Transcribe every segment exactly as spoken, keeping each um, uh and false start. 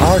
Our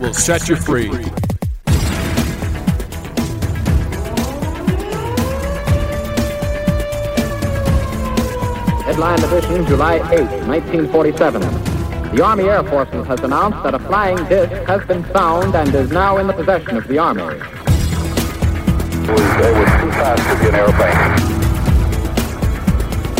will set you free. Headline edition, July eighth, nineteen forty-seven. The Army Air Forces has announced that a flying disc has been found and is now in the possession of the Army. It was, it was too fast to be an airplane.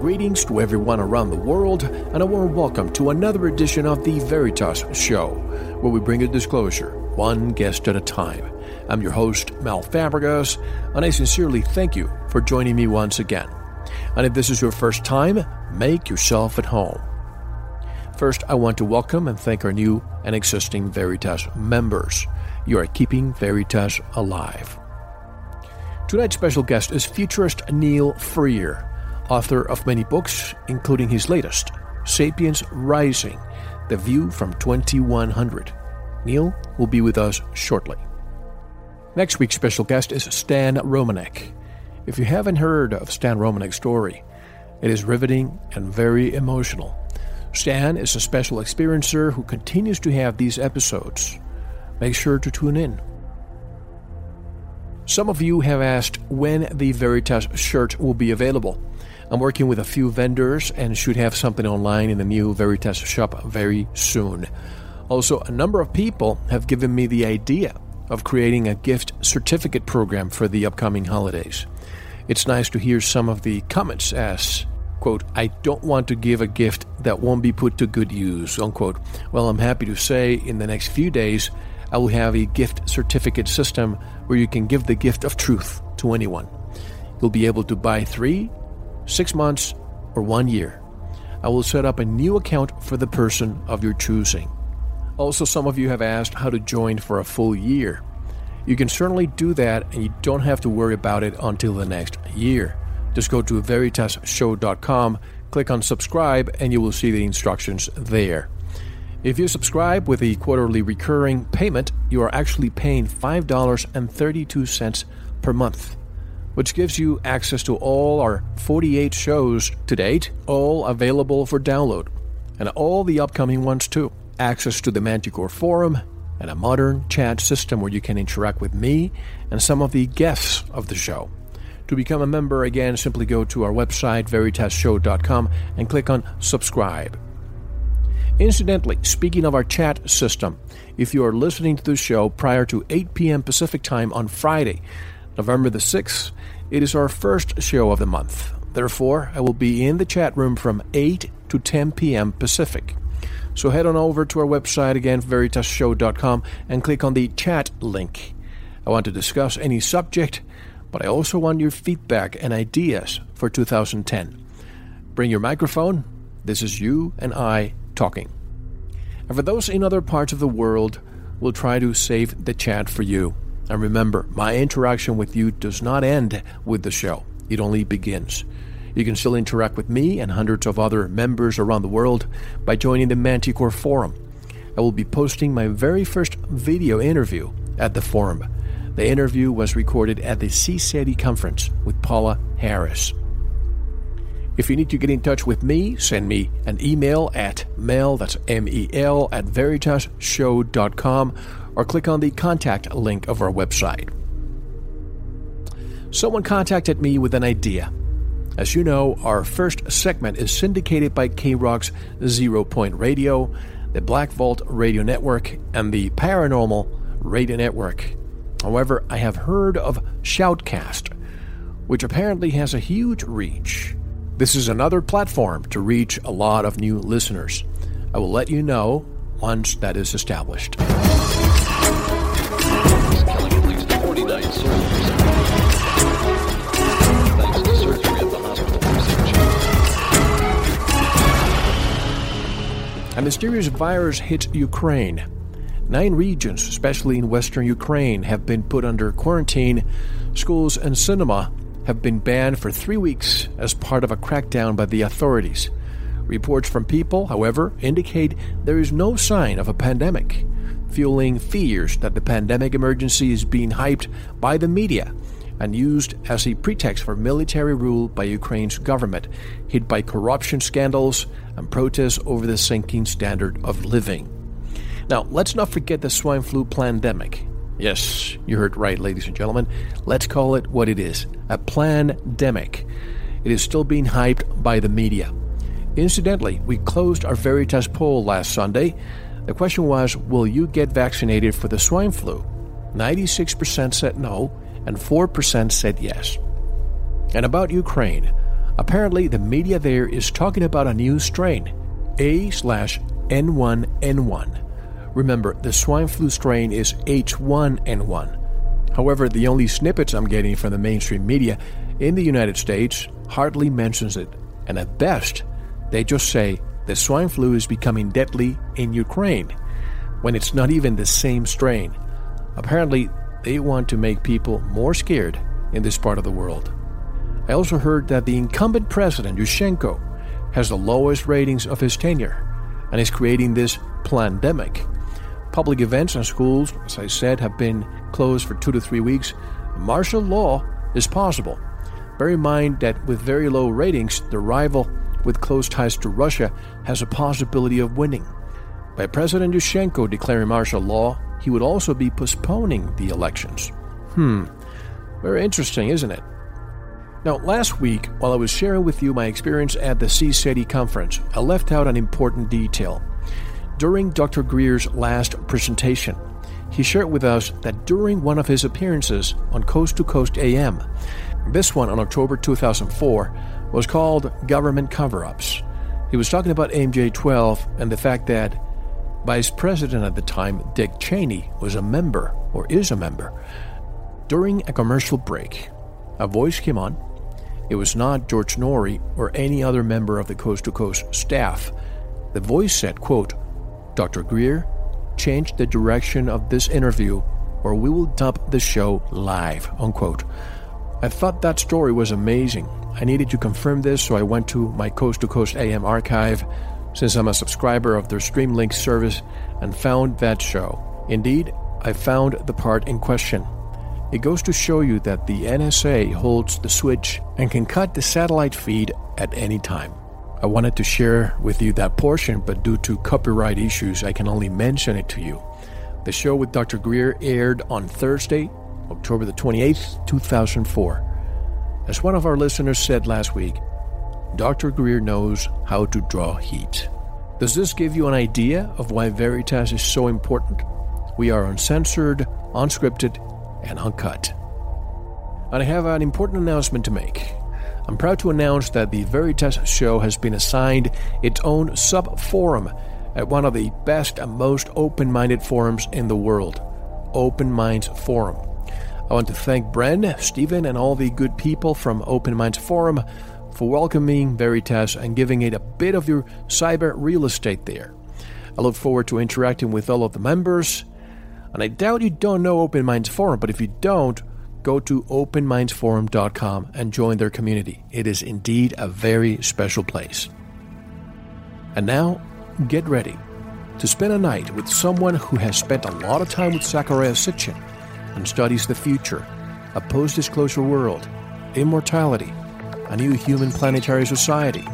Greetings to everyone around the world, and a warm welcome to another edition of the Veritas Show, where we bring a disclosure, one guest at a time. I'm your host, Mel Fabregas, and I sincerely thank you for joining me once again. And if this is your first time, make yourself at home. First, I want to welcome and thank our new and existing Veritas members. You are keeping Veritas alive. Tonight's special guest is futurist Neil Freer, author of many books, including his latest, Sapiens Rising, The View from twenty-one hundred. Neil will be with us shortly. Next week's special guest is Stan Romanek. If you haven't heard of Stan Romanek's story, it is riveting and very emotional. Stan is a special experiencer who continues to have these episodes. Make sure to tune in. Some of you have asked when the Veritas shirt will be available. I'm working with a few vendors and should have something online in the new Veritas shop very soon. Also, a number of people have given me the idea of creating a gift certificate program for the upcoming holidays. It's nice to hear some of the comments as, quote, I don't want to give a gift that won't be put to good use, unquote. Well, I'm happy to say in the next few days, I will have a gift certificate system where you can give the gift of truth to anyone. You'll be able to buy three, six months, or one year. I will set up a new account for the person of your choosing. Also, some of you have asked how to join for a full year. You can certainly do that, and you don't have to worry about it until the next year. Just go to Veritas Show dot com, click on subscribe, and you will see the instructions there. If you subscribe with a quarterly recurring payment, you are actually paying five dollars and thirty-two cents per month, which gives you access to all our forty-eight shows to date, all available for download, and all the upcoming ones too. Access to the Manticore Forum and a modern chat system where you can interact with me and some of the guests of the show. To become a member, again, simply go to our website, Veritas Show dot com, and click on subscribe. Incidentally, speaking of our chat system, if you are listening to the show prior to eight p.m. Pacific Time on Friday, November the sixth, it is our first show of the month. Therefore, I will be in the chat room from eight to ten p.m. Pacific. So head on over to our website again, Veritas Show dot com, and click on the chat link. I want to discuss any subject, but I also want your feedback and ideas for two thousand ten. Bring your microphone. This is you and I talking. And for those in other parts of the world, we'll try to save the chat for you. And remember, my interaction with you does not end with the show. It only begins. You can still interact with me and hundreds of other members around the world by joining the Manticore Forum. I will be posting my very first video interview at the forum. The interview was recorded at the C SETI conference with Paula Harris. If you need to get in touch with me, send me an email at mel, that's M E L, at Veritas Show dot com, or click on the contact link of our website. Someone contacted me with an idea. As you know, our first segment is syndicated by K-Rock's Zero Point Radio, the Black Vault Radio Network, and the Paranormal Radio Network. However, I have heard of Shoutcast, which apparently has a huge reach. This is another platform to reach a lot of new listeners. I will let you know once that is established. A mysterious virus hits Ukraine. Nine regions, especially in western Ukraine, have been put under quarantine. Schools and cinema have been banned for three weeks as part of a crackdown by the authorities. Reports from people, however, indicate there is no sign of a pandemic, fueling fears that the pandemic emergency is being hyped by the media and used as a pretext for military rule by Ukraine's government, hit by corruption scandals and protests over the sinking standard of living. Now, let's not forget the swine flu pandemic. Yes, you heard right, ladies and gentlemen. Let's call it what it is, a plandemic. It is still being hyped by the media. Incidentally, we closed our Veritas poll last Sunday. The question was, will you get vaccinated for the swine flu? ninety-six percent said no, and four percent said yes. And about Ukraine, apparently the media there is talking about a new strain, A slash N one N one. Remember, the swine flu strain is H one N one. However, the only snippets I'm getting from the mainstream media in the United States hardly mentions it, and at best, they just say the swine flu is becoming deadly in Ukraine, when it's not even the same strain. Apparently, they want to make people more scared in this part of the world. I also heard that the incumbent president, Yushenko, has the lowest ratings of his tenure and is creating this plandemic. Public events and schools, as I said, have been closed for two to three weeks. Martial law is possible. Bear in mind that with very low ratings, the rival with close ties to Russia has a possibility of winning. By President Yushchenko declaring martial law, he would also be postponing the elections. Hmm, very interesting, isn't it? Now, last week, while I was sharing with you my experience at the C SETI conference, I left out an important detail. During Doctor Greer's last presentation, he shared with us that during one of his appearances on Coast to Coast A M, this one on October two thousand four, was called Government Cover-Ups. He was talking about M J twelve and the fact that Vice President at the time, Dick Cheney, was a member, or is a member. During a commercial break, a voice came on. It was not George Norrie or any other member of the Coast to Coast staff. The voice said, quote, "Doctor Greer, change the direction of this interview or we will dump the show live," unquote. I thought that story was amazing. I needed to confirm this, so I went to my Coast to Coast A M archive, since I'm a subscriber of their Streamlink service, and found that show. Indeed, I found the part in question. It goes to show you that the N S A holds the switch and can cut the satellite feed at any time. I wanted to share with you that portion, but due to copyright issues, I can only mention it to you. The show with Doctor Greer aired on Thursday, October the twenty-eighth, two thousand four. As one of our listeners said last week, Doctor Greer knows how to draw heat. Does this give you an idea of why Veritas is so important? We are uncensored, unscripted, and uncut. And I have an important announcement to make. I'm proud to announce that the Veritas Show has been assigned its own sub-forum at one of the best and most open-minded forums in the world, Open Minds Forum. I want to thank Bren, Stephen, and all the good people from Open Minds Forum for welcoming Veritas and giving it a bit of your cyber real estate there. I look forward to interacting with all of the members, and I doubt you don't know Open Minds Forum, but if you don't, go to open minds forum dot com and join their community. It is indeed a very special place. And now, get ready to spend a night with someone who has spent a lot of time with Zecharia Sitchin and studies the future, a post-disclosure world, immortality, a new human planetary society,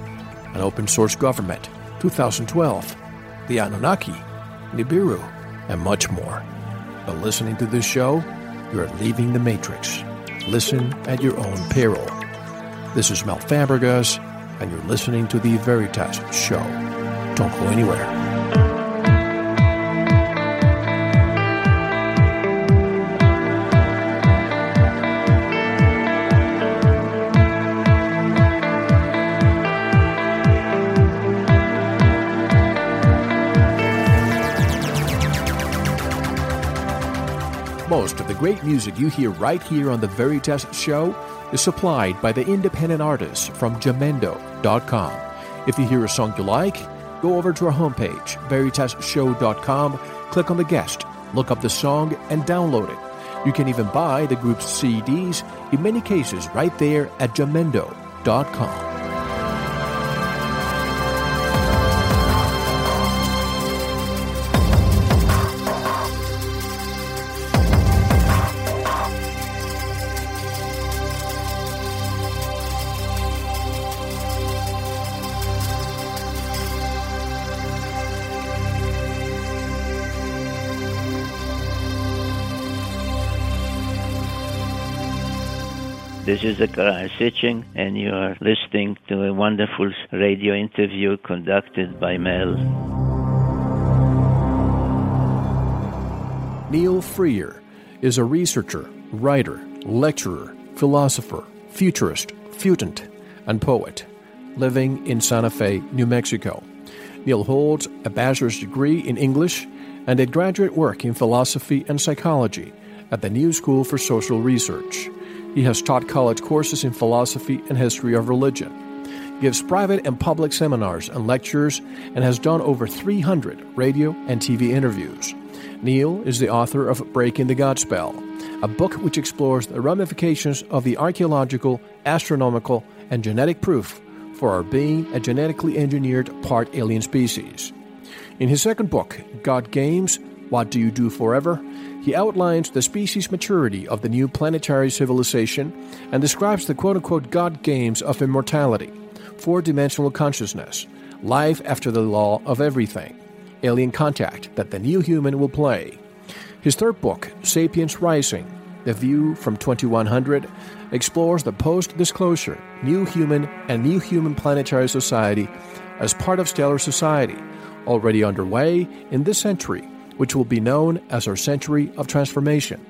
an open-source government, two thousand twelve, the Anunnaki, Nibiru, and much more. By listening to this show, you are leaving the Matrix. Listen at your own peril. This is Mel Fabregas, and you're listening to The Veritas Show. Don't go anywhere. Most of the great music you hear right here on The Veritas Show is supplied by the independent artists from Jamendo dot com. If you hear a song you like, go over to our homepage, Veritas Show dot com, click on the guest, look up the song, and download it. You can even buy the group's C Ds, in many cases right there at Jamendo dot com. This is Zecharia Sitchin, and you are listening to a wonderful radio interview conducted by Mel. Neil Freer is a researcher, writer, lecturer, philosopher, futurist, futant, and poet, living in Santa Fe, New Mexico. Neil holds a bachelor's degree in English and a graduate work in philosophy and psychology at the New School for Social Research. He has taught college courses in philosophy and history of religion, gives private and public seminars and lectures, and has done over three hundred radio and T V interviews. Neil is the author of Breaking the Godspell, a book which explores the ramifications of the archaeological, astronomical, and genetic proof for our being a genetically engineered part alien species. In his second book, God Games, What Do You Do Forever?, he outlines the species maturity of the new planetary civilization and describes the quote-unquote God games of immortality, four-dimensional consciousness, life after the law of everything, alien contact that the new human will play. His third book, Sapiens Rising, The View from twenty-one hundred, explores the post-disclosure, new human and new human planetary society as part of stellar society, already underway in this century, which will be known as our century of transformation.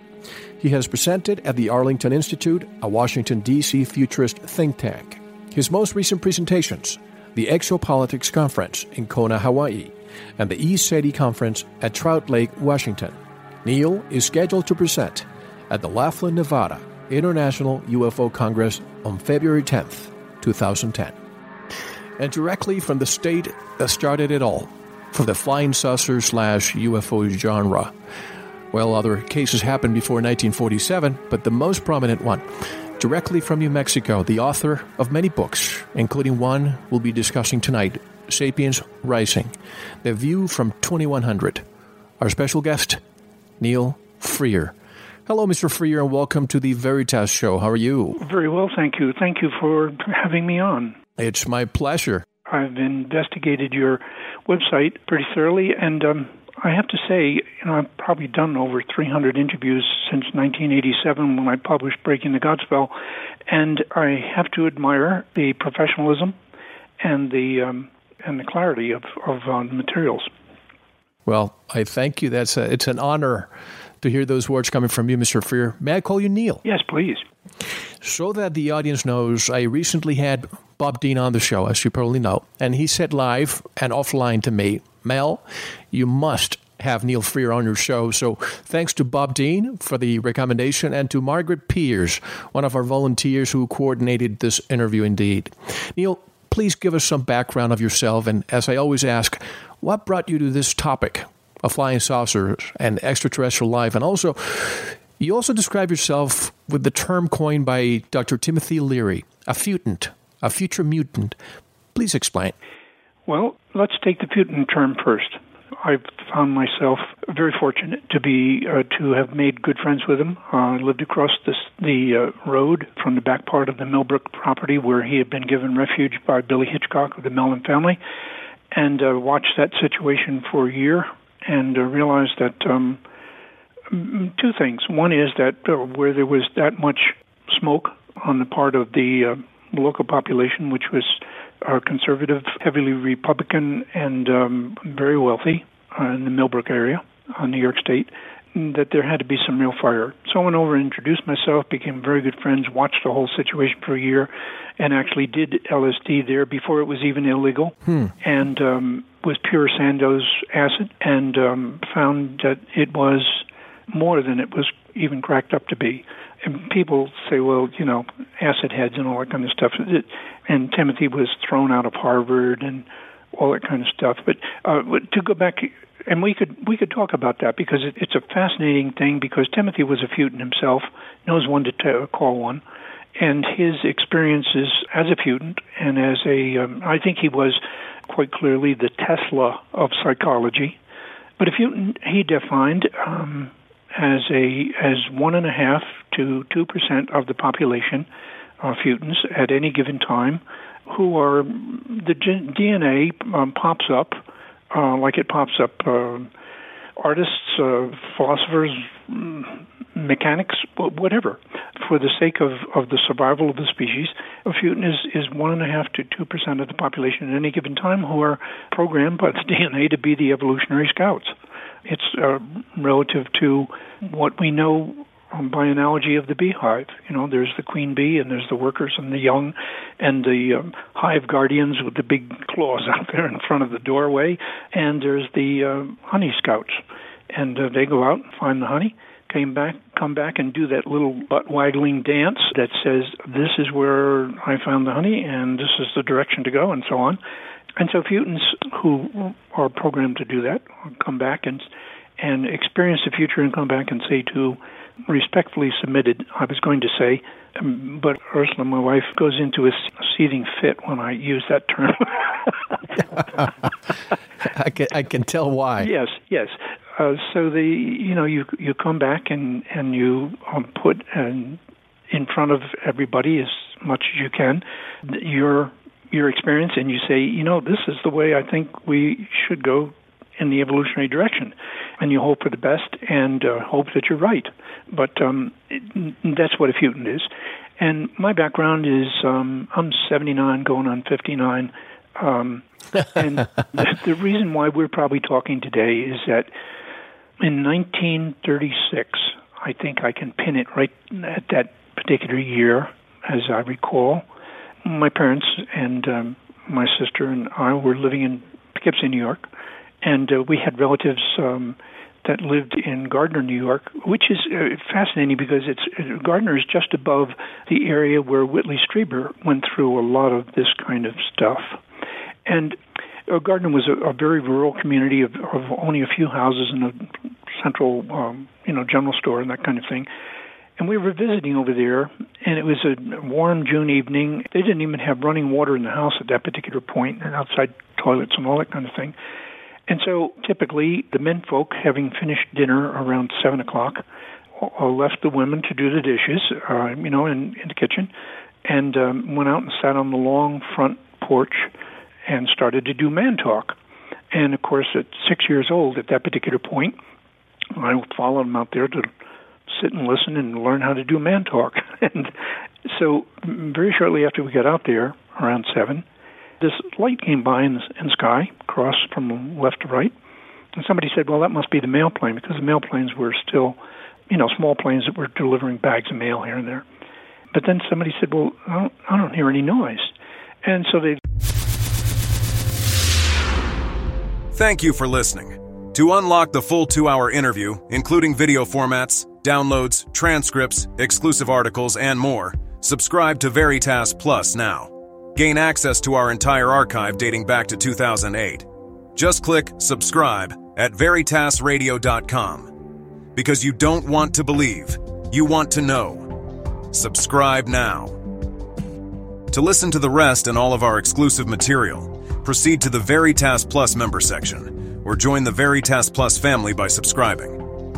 He has presented at the Arlington Institute, a Washington, D C futurist think tank. His most recent presentations, the Exopolitics Conference in Kona, Hawaii, and the C S E T I Conference at Trout Lake, Washington. Neil is scheduled to present at the Laughlin, Nevada International U F O Congress on February tenth, twenty ten. And directly from the state that started it all, for the flying saucer slash U F O genre. Well, other cases happened before nineteen forty-seven, but the most prominent one, directly from New Mexico, the author of many books, including one we'll be discussing tonight, Sapiens Rising, The View from twenty-one hundred. Our special guest, Neil Freer. Hello, Mister Freer, and welcome to The Veritas Show. How are you? Very well, thank you. Thank you for having me on. It's my pleasure. I've investigated your website pretty thoroughly, and um, I have to say, you know, I've probably done over three hundred interviews since nineteen eighty-seven when I published Breaking the Godspell, and I have to admire the professionalism and the um, and the clarity of of uh, materials. Well, I thank you. That's a, it's an honor to hear those words coming from you, Mister Freer. May I call you Neil? Yes, please. So that the audience knows, I recently had Bob Dean on the show, as you probably know, and he said live and offline to me Mel, you must have Neil Freer on your show. So thanks to Bob Dean for the recommendation and to Margaret Piers, one of our volunteers who coordinated this interview indeed. Neil, please give us some background of yourself. And as I always ask, what brought you to this topic of flying saucers and extraterrestrial life? And also, you also describe yourself with the term coined by Doctor Timothy Leary, a futant, a future mutant. Please explain. Well, let's take the futant term first. I've found myself very fortunate to be uh, to have made good friends with him. I uh, lived across this, the uh, road from the back part of the Millbrook property where he had been given refuge by Billy Hitchcock of the Mellon family, and uh, watched that situation for a year and uh, realized that um, two things. One is that uh, where there was that much smoke on the part of the uh, local population, which was are conservative, heavily Republican, and um, very wealthy uh, in the Millbrook area, uh, New York State, that there had to be some real fire. So I went over and introduced myself, became very good friends, watched the whole situation for a year, and actually did L S D there before it was even illegal, hmm. and um, was pure Sandoz acid, and um, found that it was more than it was even cracked up to be. And people say, well, you know, acid heads and all that kind of stuff. And Timothy was thrown out of Harvard and all that kind of stuff. But uh, to go back, and we could we could talk about that because it, it's a fascinating thing because Timothy was a futon himself, knows when to t- call one. And his experiences as a futon and as a, um, I think he was quite clearly the Tesla of psychology. But a futon, he defined Um, as a as one and a half to two percent of the population of futons at any given time, who are the D N A um, pops up uh, like it pops up uh, artists, uh, philosophers, mechanics, whatever. For the sake of, of the survival of the species, a futon is, is one and a half to two percent of the population at any given time who are programmed by the D N A to be the evolutionary scouts. It's uh, relative to what we know um, by analogy of the beehive. You know, there's the queen bee, and there's the workers and the young, and the um, hive guardians with the big claws out there in front of the doorway, and there's the uh, honey scouts. And uh, they go out and find the honey, came back, come back and do that little butt-waggling dance that says, this is where I found the honey, and this is the direction to go, and so on. And so futons who are programmed to do that come back and and experience the future and come back and say to, respectfully submitted, I was going to say, but Ursula, my wife, goes into a seething fit when I use that term. I, can, I can tell why. Yes, yes. Uh, so, the you know, you you come back and, and you um, put um, in front of everybody as much as you can your your experience, and you say, you know, this is the way I think we should go in the evolutionary direction. And you hope for the best and uh, hope that you're right. But um, it, that's what a futon is. And my background is um, I'm seventy-nine, going on fifty-nine. Um, and the, the reason why we're probably talking today is that in nineteen thirty-six, I think I can pin it right at that particular year, as I recall, my parents and um, my sister and I were living in Poughkeepsie, New York, and uh, we had relatives um, that lived in Gardner, New York, which is uh, fascinating because it's uh, Gardner is just above the area where Whitley Strieber went through a lot of this kind of stuff. And uh, Gardner was a, a very rural community of, of only a few houses and a central um, you know, general store and that kind of thing. And we were visiting over there, and it was a warm June evening. They didn't even have running water in the house at that particular point, and outside toilets and all that kind of thing. And so typically the men folk, having finished dinner around seven o'clock, left the women to do the dishes, uh, you know, in, in the kitchen, and um, went out and sat on the long front porch and started to do man talk. And, of course, at six years old at that particular point, I followed them out there to sit and listen and learn how to do man talk. And so very shortly after we got out there, around seven, this light came by in the, in the sky, across from left to right. And somebody said, well, that must be the mail plane, because the mail planes were still, you know, small planes that were delivering bags of mail here and there. But then somebody said, well, I don't, I don't hear any noise. And so they Thank you for listening. To unlock the full two-hour interview, including video formats, downloads, transcripts, exclusive articles, and more, subscribe to Veritas Plus now. Gain access to our entire archive dating back to two thousand eight. Just click subscribe at Veritas Radio dot com. Because you don't want to believe, you want to know. Subscribe now. To listen to the rest and all of our exclusive material, proceed to the Veritas Plus member section or join the Veritas Plus family by subscribing.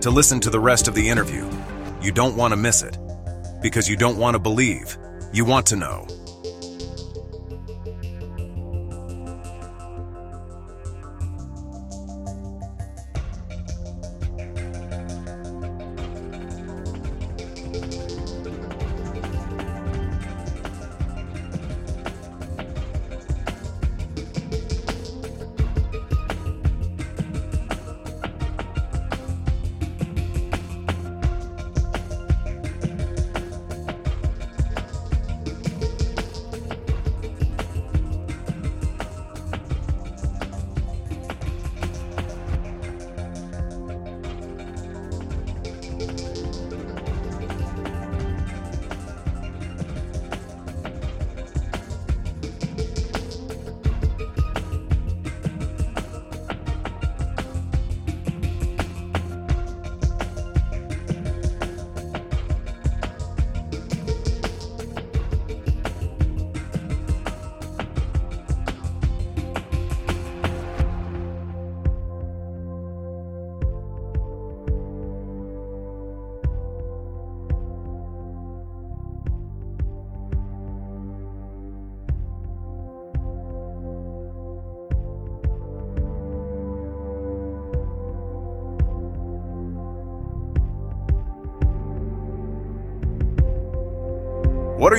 to listen to the rest of the interview. You don't want to miss it because you don't want to believe. You want to know. What are